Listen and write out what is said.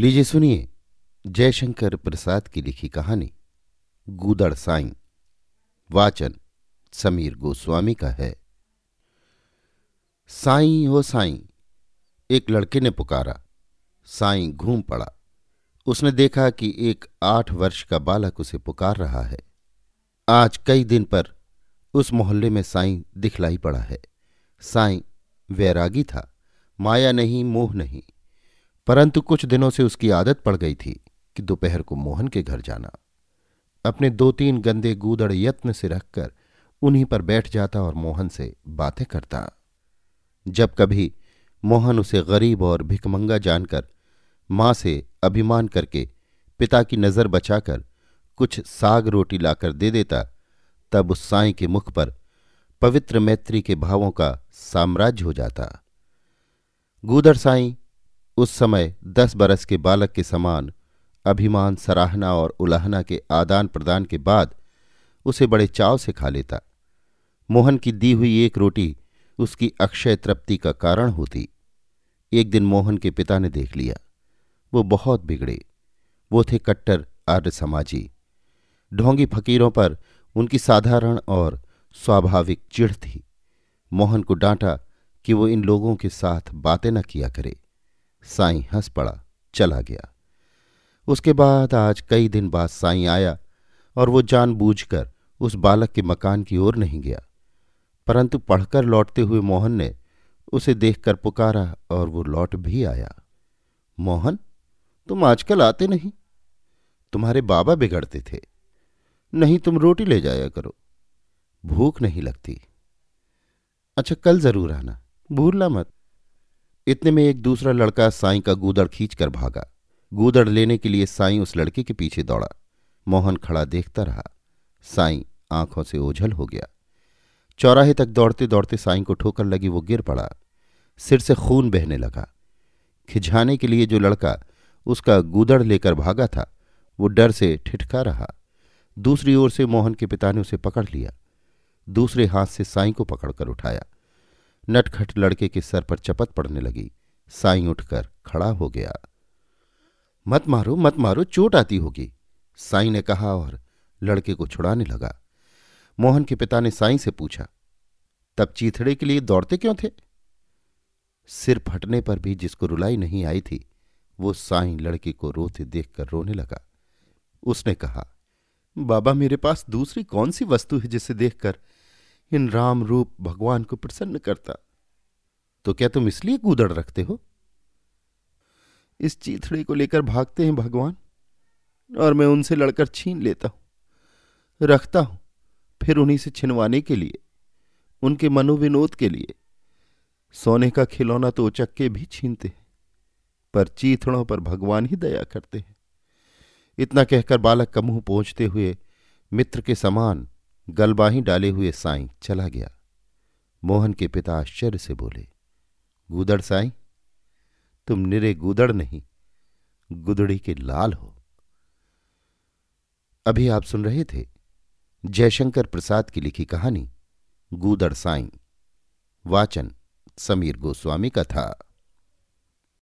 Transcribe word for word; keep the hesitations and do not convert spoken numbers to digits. लीजिए सुनिए जयशंकर प्रसाद की लिखी कहानी गूदड़ साईं। वाचन समीर गोस्वामी का है। साईं हो साईं, एक लड़के ने पुकारा। साईं घूम पड़ा। उसने देखा कि एक आठ वर्ष का बालक उसे पुकार रहा है। आज कई दिन पर उस मोहल्ले में साईं दिखलाई पड़ा है। साईं वैरागी था, माया नहीं मोह नहीं, परंतु कुछ दिनों से उसकी आदत पड़ गई थी कि दोपहर को मोहन के घर जाना। अपने दो तीन गंदे गूदड़ यत्न से रखकर उन्हीं पर बैठ जाता और मोहन से बातें करता। जब कभी मोहन उसे गरीब और भिकमंगा जानकर माँ से अभिमान करके पिता की नज़र बचाकर कुछ साग रोटी लाकर दे देता, तब उस साईं के मुख पर पवित्र मैत्री के भावों का साम्राज्य हो जाता। गूदड़ साईं उस समय दस बरस के बालक के समान अभिमान, सराहना और उलाहना के आदान प्रदान के बाद उसे बड़े चाव से खा लेता। मोहन की दी हुई एक रोटी उसकी अक्षय तृप्ति का कारण होती। एक दिन मोहन के पिता ने देख लिया। वो बहुत बिगड़े। वो थे कट्टर आर्य समाजी। ढोंगी फकीरों पर उनकी साधारण और स्वाभाविक चिढ़ थी। मोहन को डांटा कि वो इन लोगों के साथ बातें न किया करे। साईं हंस पड़ा, चला गया। उसके बाद आज कई दिन बाद साईं आया और वो जानबूझकर उस बालक के मकान की ओर नहीं गया, परंतु पढ़कर लौटते हुए मोहन ने उसे देखकर पुकारा और वो लौट भी आया। मोहन, तुम आजकल आते नहीं, तुम्हारे बाबा बिगड़ते थे। नहीं, तुम रोटी ले जाया करो, भूख नहीं लगती। अच्छा, कल जरूर आना, भूलना मत। इतने में एक दूसरा लड़का साईं का गूदड़ खींच कर भागा। गूदड़ लेने के लिए साईं उस लड़के के पीछे दौड़ा। मोहन खड़ा देखता रहा। साईं आंखों से ओझल हो गया। चौराहे तक दौड़ते दौड़ते साईं को ठोकर लगी। वो गिर पड़ा, सिर से खून बहने लगा। खिझाने के लिए जो लड़का उसका गूदड़ लेकर भागा था, वो डर से ठिठका रहा। दूसरी ओर से मोहन के पिता ने उसे पकड़ लिया। दूसरे हाथ से साईं को पकड़कर उठाया। नटखट लड़के के सर पर चपत पड़ने लगी। साईं उठकर खड़ा हो गया। मत मारो, मत मारो, चोट आती होगी, साईं ने कहा और लड़के को छुड़ाने लगा। मोहन के पिता ने साईं से पूछा, तब चीथड़े के लिए दौड़ते क्यों थे? सिर फटने पर भी जिसको रुलाई नहीं आई थी, वो साईं लड़के को रोते देखकर रोने लगा। उसने कहा, बाबा, मेरे पास दूसरी कौन सी वस्तु है जिसे देखकर इन राम रूप भगवान को प्रसन्न करता? तो क्या तुम इसलिए गूदड़ रखते हो? इस चीथड़े को लेकर भागते हैं भगवान, और मैं उनसे लड़कर छीन लेता हूं, रखता हूं, फिर उन्हीं से छिनवाने के लिए, उनके मनोविनोद के लिए। सोने का खिलौना तो उचक्के भी छीनते हैं, पर चीथड़ों पर भगवान ही दया करते हैं। इतना कहकर बालक का मुंह पोंछते हुए मित्र के समान गलबाहीं डाले हुए साईं चला गया। मोहन के पिता आश्चर्य से बोले, गूदड़ साईं, तुम निरे गूदड़ नहीं, गुदड़ी के लाल हो। अभी आप सुन रहे थे जयशंकर प्रसाद की लिखी कहानी गूदड़ साईं। वाचन समीर गोस्वामी का था।